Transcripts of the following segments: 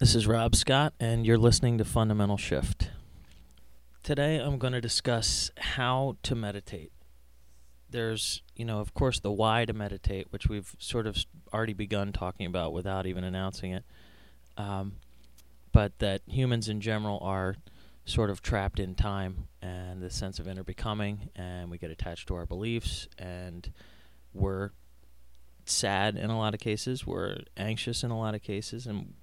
This is Rob Scott, and you're listening to Fundamental Shift. Today I'm going to discuss how to meditate. There's, of course, the why to meditate, which we've sort of already begun talking about without even announcing it, but that humans in general are sort of trapped in time and the sense of inner becoming, and we get attached to our beliefs, and we're sad in a lot of cases, we're anxious in a lot of cases, and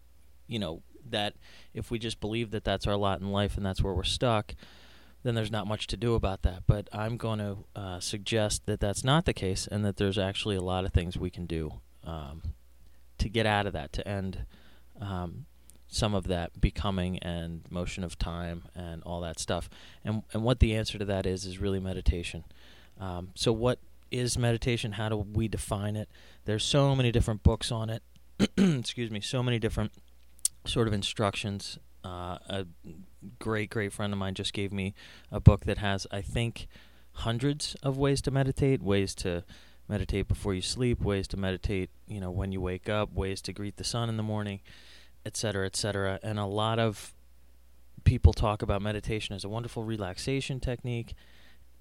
that if we just believe that that's our lot in life and that's where we're stuck, then there's not much to do about that. But I'm going to suggest that that's not the case, and that there's actually a lot of things we can do to get out of that, to end some of that becoming and motion of time and all that stuff. And what the answer to that is really meditation. So what is meditation? How do we define it? There's so many different books on it. Excuse me. So many different sort of instructions. A great friend of mine just gave me a book that has, I think, hundreds of ways to meditate before you sleep, ways to meditate, when you wake up, ways to greet the sun in the morning, et cetera, and a lot of people talk about meditation as a wonderful relaxation technique,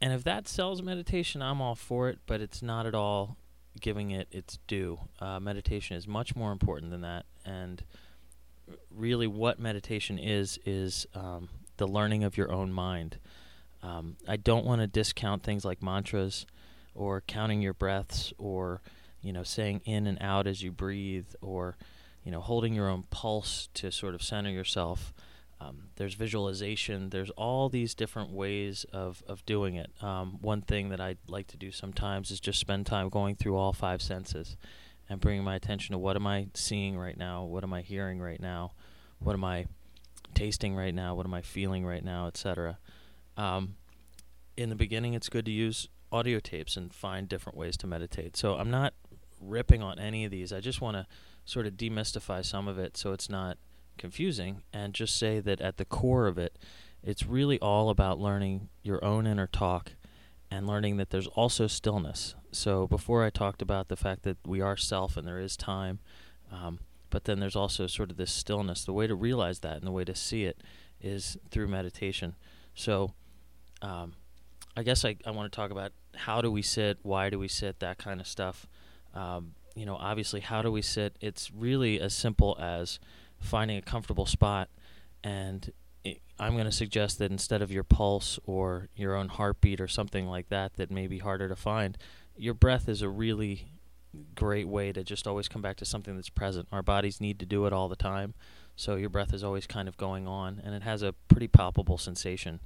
and if that sells meditation, I'm all for it, but it's not at all giving it its due. Meditation is much more important than that, and really what meditation is the learning of your own mind. I don't want to discount things like mantras or counting your breaths or, saying in and out as you breathe or, holding your own pulse to sort of center yourself. There's visualization. There's all these different ways of doing it. One thing that I like to do sometimes is just spend time going through all five senses and bringing my attention to what am I seeing right now, what am I hearing right now, what am I tasting right now, what am I feeling right now, etc. In the beginning, it's good to use audio tapes and find different ways to meditate. So I'm not ripping on any of these. I just want to sort of demystify some of it so it's not confusing and just say that at the core of it, it's really all about learning your own inner talk and learning that there's also stillness. So before I talked about the fact that we are self and there is time, but then there's also sort of this stillness. The way to realize that and the way to see it is through meditation. So I guess I want to talk about how do we sit, why do we sit, that kind of stuff. Obviously, how do we sit? It's really as simple as finding a comfortable spot, and I'm going to suggest that instead of your pulse or your own heartbeat or something like that that may be harder to find, your breath is a really great way to just always come back to something that's present. Our bodies need to do it all the time, so your breath is always kind of going on, and it has a pretty palpable sensation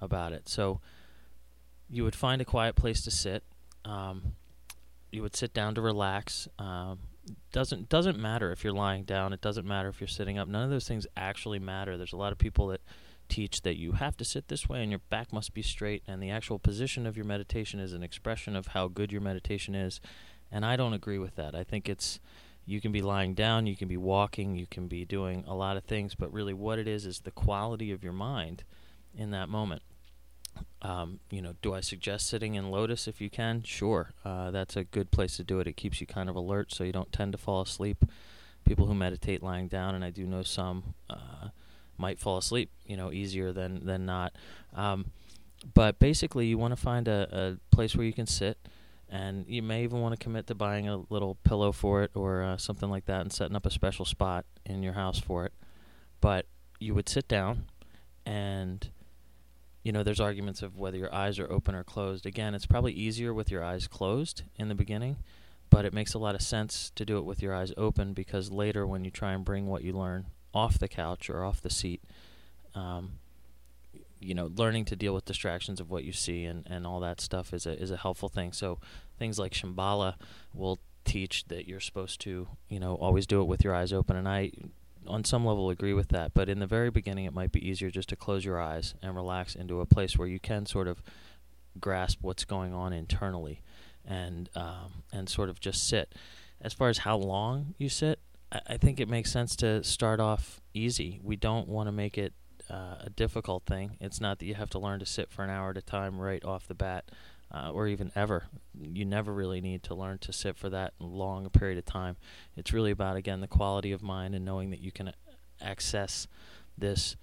about it. So you would find a quiet place to sit. You would sit down to relax. Doesn't matter if you're lying down. It doesn't matter if you're sitting up. None of those things actually matter. There's a lot of people that teach that you have to sit this way and your back must be straight, and the actual position of your meditation is an expression of how good your meditation is, and I don't agree with that. I think you can be lying down, you can be walking, you can be doing a lot of things, but really what it is the quality of your mind in that moment. Do I suggest sitting in lotus if you can? Sure. That's a good place to do it. It keeps you kind of alert so you don't tend to fall asleep. People who meditate lying down, and I do know some, might fall asleep, easier than not. But basically you want to find a place where you can sit, and you may even want to commit to buying a little pillow for it or something like that and setting up a special spot in your house for it. But you would sit down, and there's arguments of whether your eyes are open or closed. Again, it's probably easier with your eyes closed in the beginning, but it makes a lot of sense to do it with your eyes open, because later when you try and bring what you learn off the couch or off the seat, learning to deal with distractions of what you see and all that stuff is a helpful thing. So things like Shambhala will teach that you're supposed to, always do it with your eyes open, and I on some level agree with that, but in the very beginning it might be easier just to close your eyes and relax into a place where you can sort of grasp what's going on internally and sort of just sit. As far as how long you sit, I think it makes sense to start off easy. We don't want to make it a difficult thing. It's not that you have to learn to sit for an hour at a time right off the bat, or even ever. You never really need to learn to sit for that long a period of time. It's really about, again, the quality of mind and knowing that you can access this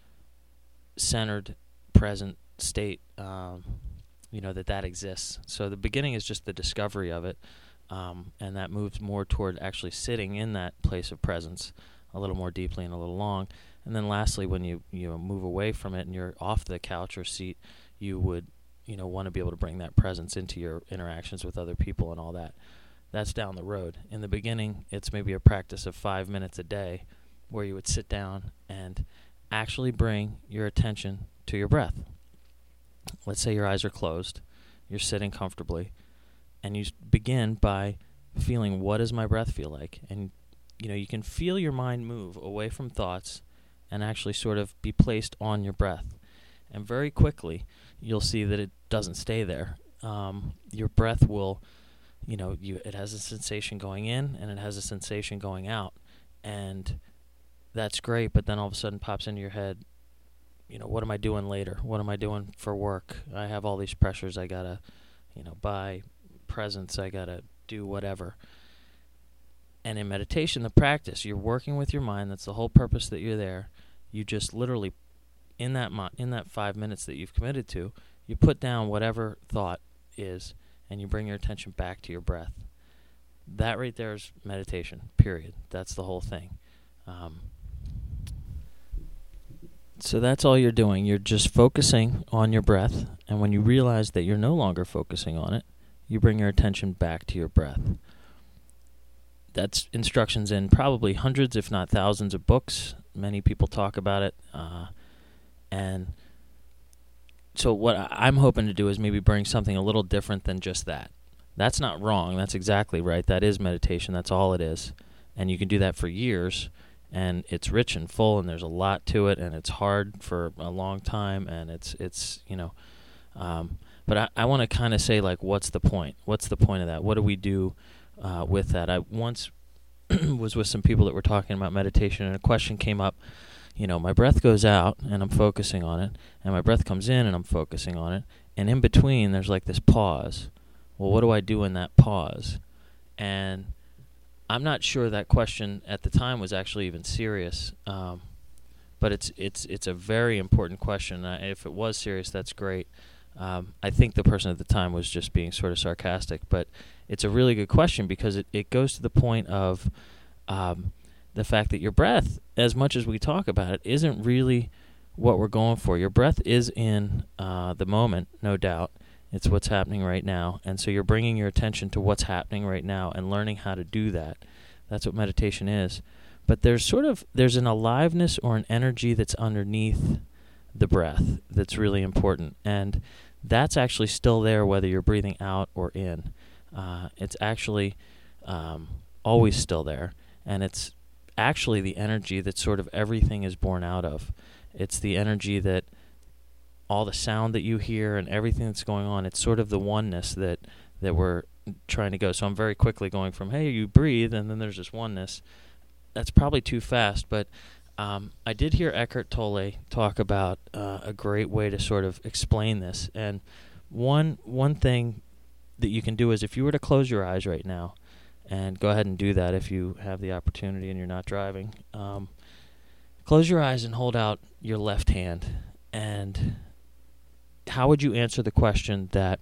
centered present state, that exists. So the beginning is just the discovery of it, and that moves more toward actually sitting in that place of presence a little more deeply and a little long. And then lastly, when you move away from it and you're off the couch or seat, you would want to be able to bring that presence into your interactions with other people and all that. That's down the road. In the beginning, it's maybe a practice of 5 minutes a day where you would sit down and actually bring your attention to your breath. Let's say your eyes are closed, you're sitting comfortably, and you begin by feeling, what does my breath feel like? And you can feel your mind move away from thoughts and actually sort of be placed on your breath. And very quickly, you'll see that it doesn't stay there. Your breath will, it has a sensation going in and it has a sensation going out. And that's great, but then all of a sudden pops into your head, what am I doing later? What am I doing for work? I have all these pressures. I got to, buy presents. I got to do whatever. And in meditation, the practice, you're working with your mind. That's the whole purpose that you're there. You just literally, in that 5 minutes that you've committed to, you put down whatever thought is, and you bring your attention back to your breath. That right there is meditation, period. That's the whole thing. So that's all you're doing. You're just focusing on your breath, and when you realize that you're no longer focusing on it, you bring your attention back to your breath. That's instructions in probably hundreds, if not thousands, of books. Many people talk about it. And so what I'm hoping to do is maybe bring something a little different than just that. That's not wrong. That's exactly right. That is meditation. That's all it is. And you can do that for years. And it's rich and full, and there's a lot to it, and it's hard for a long time. And but I want to kind of say, like, what's the point? What's the point of that? What do we do with that? I once was with some people that were talking about meditation, and a question came up. My breath goes out, and I'm focusing on it, and my breath comes in, and I'm focusing on it, and in between, there's like this pause. Well, what do I do in that pause? And I'm not sure that question at the time was actually even serious, but it's a very important question. If it was serious, that's great. I think the person at the time was just being sort of sarcastic, but it's a really good question because it goes to the point of the fact that your breath, as much as we talk about it, isn't really what we're going for. Your breath is in the moment, no doubt. It's what's happening right now. And so you're bringing your attention to what's happening right now and learning how to do that. That's what meditation is. But there's an aliveness or an energy that's underneath the breath that's really important. And that's actually still there whether you're breathing out or in. It's actually always still there. And it's actually the energy that sort of everything is born out of. It's the energy that all the sound that you hear and everything that's going on, it's sort of the oneness that we're trying to go. So I'm very quickly going from, hey, you breathe, and then there's this oneness. That's probably too fast, but I did hear Eckhart Tolle talk about a great way to sort of explain this. And one thing that you can do is if you were to close your eyes right now, and go ahead and do that if you have the opportunity and you're not driving. Close your eyes and hold out your left hand. And how would you answer the question that,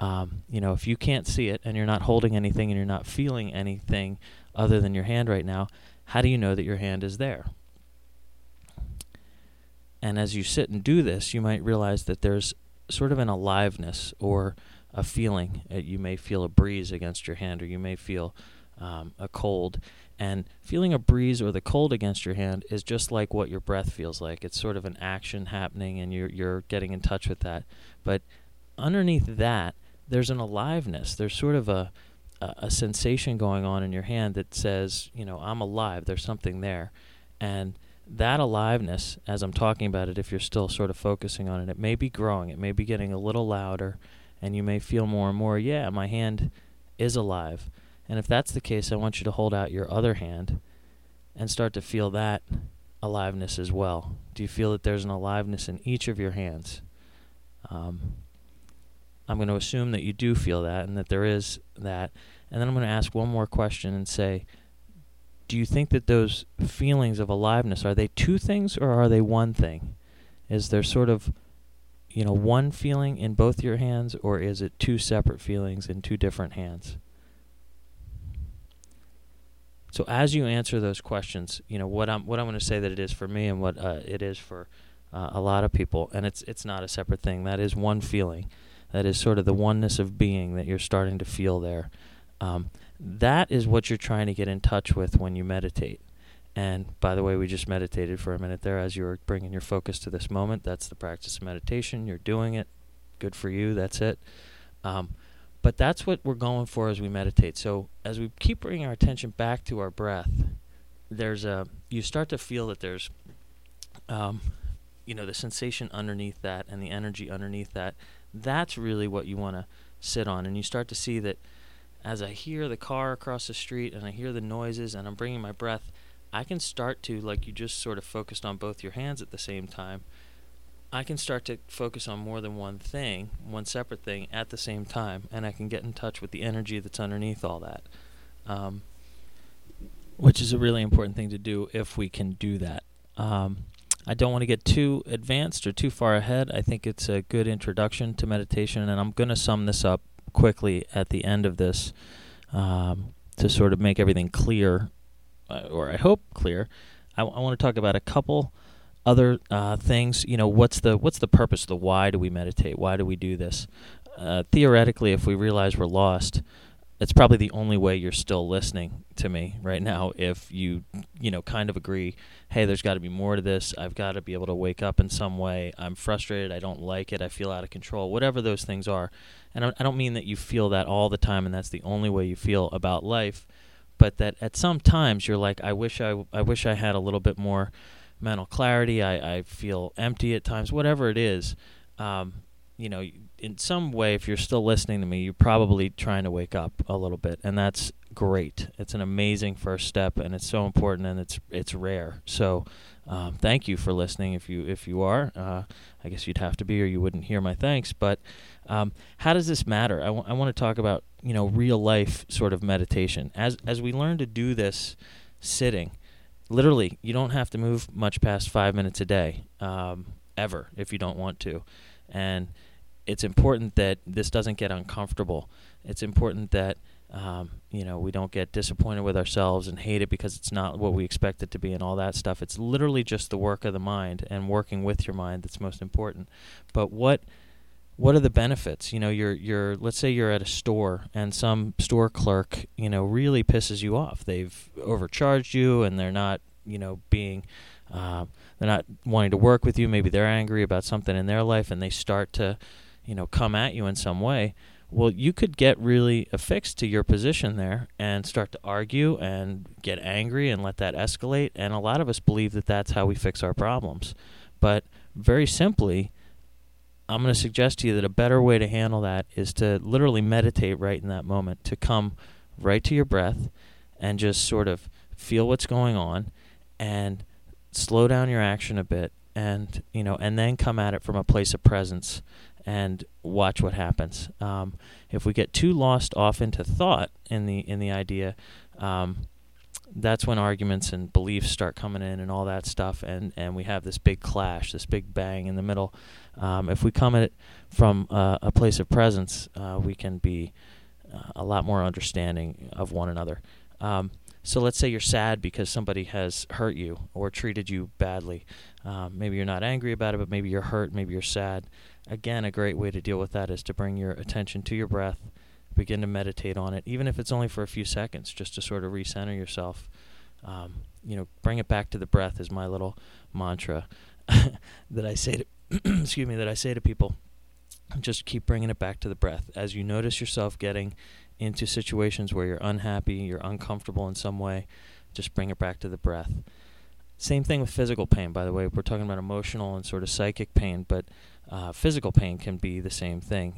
if you can't see it and you're not holding anything and you're not feeling anything other than your hand right now, how do you know that your hand is there? And as you sit and do this, you might realize that there's sort of an aliveness or a feeling. You may feel a breeze against your hand, or you may feel a cold. And feeling a breeze or the cold against your hand is just like what your breath feels like. It's sort of an action happening, and you're getting in touch with that. But underneath that, there's an aliveness. There's sort of a sensation going on in your hand that says, I'm alive. There's something there. And that aliveness, as I'm talking about it, if you're still sort of focusing on it, it may be growing. It may be getting a little louder. And you may feel more and more, yeah, my hand is alive. And if that's the case, I want you to hold out your other hand and start to feel that aliveness as well. Do you feel that there's an aliveness in each of your hands? I'm going to assume that you do feel that and that there is that. And then I'm going to ask one more question and say, do you think that those feelings of aliveness, are they two things or are they one thing? Is there sort of, you know, one feeling in both your hands, or is it two separate feelings in two different hands? So as you answer those questions, you know, what I'm going to say that it is for me and what it is for a lot of people, and it's not a separate thing. That is one feeling. That is sort of the oneness of being that you're starting to feel there. That is what you're trying to get in touch with when you meditate. And by the way, we just meditated for a minute there as you were bringing your focus to this moment. That's the practice of meditation. You're doing it. Good for you. That's it. But that's what we're going for as we meditate. So as we keep bringing our attention back to our breath, you start to feel that there's, the sensation underneath that and the energy underneath that. That's really what you want to sit on. And you start to see that as I hear the car across the street and I hear the noises and I'm bringing my breath, I can start to, like you just sort of focused on both your hands at the same time, I can start to focus on more than one thing, one separate thing at the same time, and I can get in touch with the energy that's underneath all that, which is a really important thing to do if we can do that. I don't want to get too advanced or too far ahead. I think it's a good introduction to meditation, and I'm going to sum this up quickly at the end of this to sort of make everything clear, or I hope clear. I want to talk about a couple other things. You know, what's the purpose, the why do we meditate? Why do we do this? Theoretically, if we realize we're lost, it's probably the only way you're still listening to me right now. If you kind of agree, hey, there's got to be more to this. I've got to be able to wake up in some way. I'm frustrated. I don't like it. I feel out of control. Whatever those things are. And I don't mean that you feel that all the time and that's the only way you feel about life, but that at some times you're like, I wish I had a little bit more mental clarity. I feel empty at times. Whatever it is, in some way, if you're still listening to me, you're probably trying to wake up a little bit, and that's great. It's an amazing first step, and it's so important, and it's rare. So, thank you for listening. If you are, I guess you'd have to be, or you wouldn't hear my thanks. But how does this matter? I want to talk about real life sort of meditation as we learn to do this sitting. Literally, you don't have to move much past 5 minutes a day, ever, if you don't want to. And it's important that this doesn't get uncomfortable. It's important that we don't get disappointed with ourselves and hate it because it's not what we expect it to be and all that stuff. It's literally just the work of the mind and working with your mind that's most important. But what are the benefits? You're let's say you're at a store and some store clerk, really pisses you off. They've overcharged you and they're not, they're not wanting to work with you. Maybe they're angry about something in their life and they start to, come at you in some way. Well, you could get really affixed to your position there and start to argue and get angry and let that escalate. And a lot of us believe that that's how we fix our problems. But very simply, I'm going to suggest to you that a better way to handle that is to literally meditate right in that moment, to come right to your breath and just sort of feel what's going on and slow down your action a bit and, and then come at it from a place of presence and watch what happens. If we get too lost off into thought in the idea, that's when arguments and beliefs start coming in and all that stuff, and we have this big clash, this big bang in the middle. If we come at it from a place of presence, we can be a lot more understanding of one another. So let's say you're sad because somebody has hurt you or treated you badly. Maybe you're not angry about it, but maybe you're hurt, maybe you're sad. Again, a great way to deal with that is to bring your attention to your breath, begin to meditate on it, even if it's only for a few seconds, just to sort of recenter yourself. Bring it back to the breath is my little mantra that I say to people. Just keep bringing it back to the breath. As you notice yourself getting into situations where you're unhappy, you're uncomfortable in some way, just bring it back to the breath. Same thing with physical pain, by the way. We're talking about emotional and sort of psychic pain, but physical pain can be the same thing.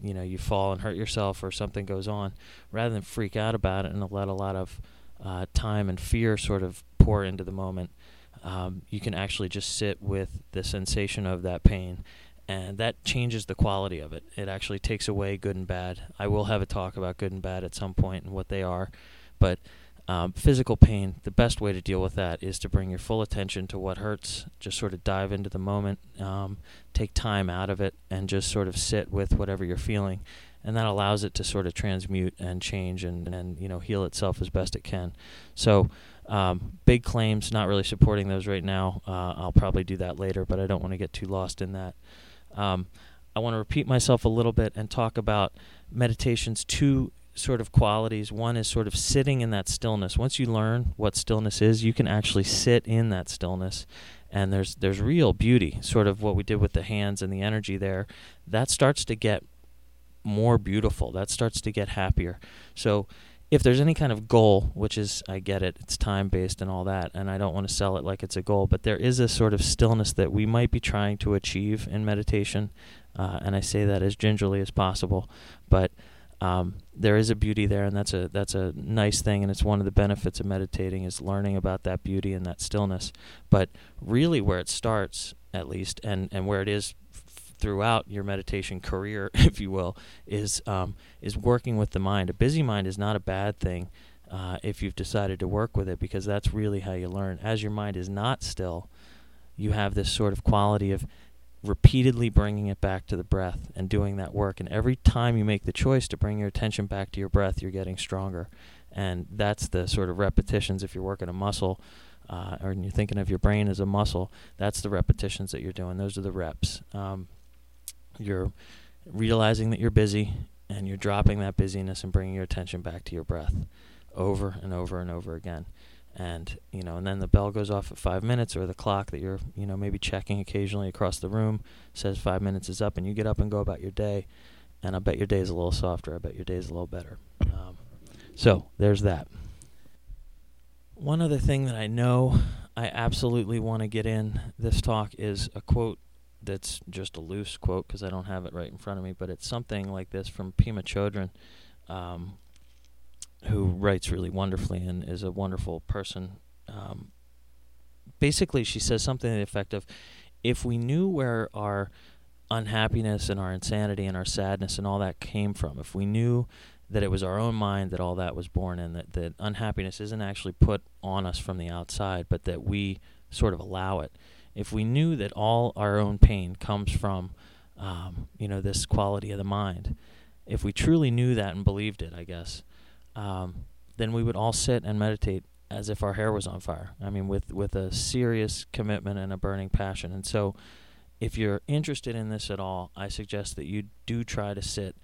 You fall and hurt yourself or something goes on. Rather than freak out about it and let a lot of time and fear sort of pour into the moment, you can actually just sit with the sensation of that pain. And that changes the quality of it. It actually takes away good and bad. I will have a talk about good and bad at some point and what they are, but Physical pain, the best way to deal with that is to bring your full attention to what hurts, just sort of dive into the moment, take time out of it, and just sort of sit with whatever you're feeling. And that allows it to sort of transmute and change and you know, heal itself as best it can. So big claims, not really supporting those right now. I'll probably do that later, but I don't want to get too lost in that. I want to repeat myself a little bit and talk about meditation's two sort of qualities. One is sort of sitting in that stillness. Once you learn what stillness is, you can actually sit in that stillness. And there's real beauty, sort of what we did with the hands and the energy there. That starts to get more beautiful. That starts to get happier. So if there's any kind of goal, which is, I get it, it's time-based and all that, and I don't want to sell it like it's a goal, but there is a sort of stillness that we might be trying to achieve in meditation. And I say that as gingerly as possible. But there is a beauty there, and that's a nice thing, and it's one of the benefits of meditating is learning about that beauty and that stillness. But really where it starts, at least, and where it is throughout your meditation career, if you will, is working with the mind. A busy mind is not a bad thing if you've decided to work with it, because that's really how you learn. As your mind is not still, you have this sort of quality of repeatedly bringing it back to the breath and doing that work. And every time you make the choice to bring your attention back to your breath, you're getting stronger. And that's the sort of repetitions. If you're working a muscle, or you're thinking of your brain as a muscle, that's the repetitions that you're doing. Those are the reps. You're realizing that you're busy, and you're dropping that busyness and bringing your attention back to your breath over and over and over again. And you know, and then the bell goes off at 5 minutes, or the clock that you're, you know, maybe checking occasionally across the room says 5 minutes is up, and you get up and go about your day. And I bet your day's a little softer. I bet your day's a little better. So there's that. One other thing that I know I absolutely want to get in this talk is a quote that's just a loose quote because I don't have it right in front of me, but it's something like this from Pima Chodron, who writes really wonderfully and is a wonderful person. Basically, she says something to the effect of, if we knew where our unhappiness and our insanity and our sadness and all that came from, if we knew that it was our own mind that all that was born in, that unhappiness isn't actually put on us from the outside, but that we sort of allow it. If we knew that all our own pain comes from, you know, this quality of the mind, if we truly knew that and believed it, I guess, then we would all sit and meditate as if our hair was on fire. I mean, with a serious commitment and a burning passion. And so if you're interested in this at all, I suggest that you do try to sit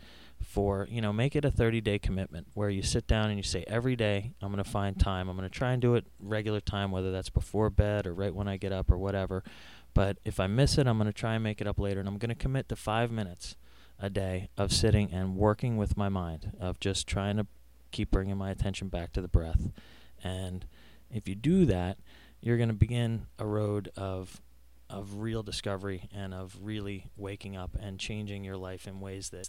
for, you know, make it a 30-day commitment where you sit down and you say, every day I'm going to find time. I'm going to try and do it regular time, whether that's before bed or right when I get up or whatever. But if I miss it, I'm going to try and make it up later. And I'm going to commit to 5 minutes a day of sitting and working with my mind, of just trying to keep bringing my attention back to the breath. And if you do that, you're going to begin a road of real discovery and of really waking up and changing your life in ways that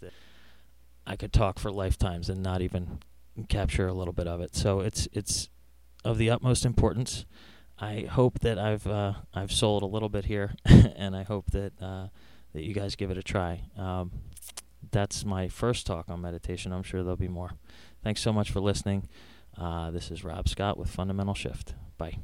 I could talk for lifetimes and not even capture a little bit of it. So it's of the utmost importance. I hope that I've sold a little bit here, and I hope that that you guys give it a try. That's my first talk on meditation. I'm sure there'll be more. Thanks so much for listening. This is Rob Scott with Fundamental Shift. Bye.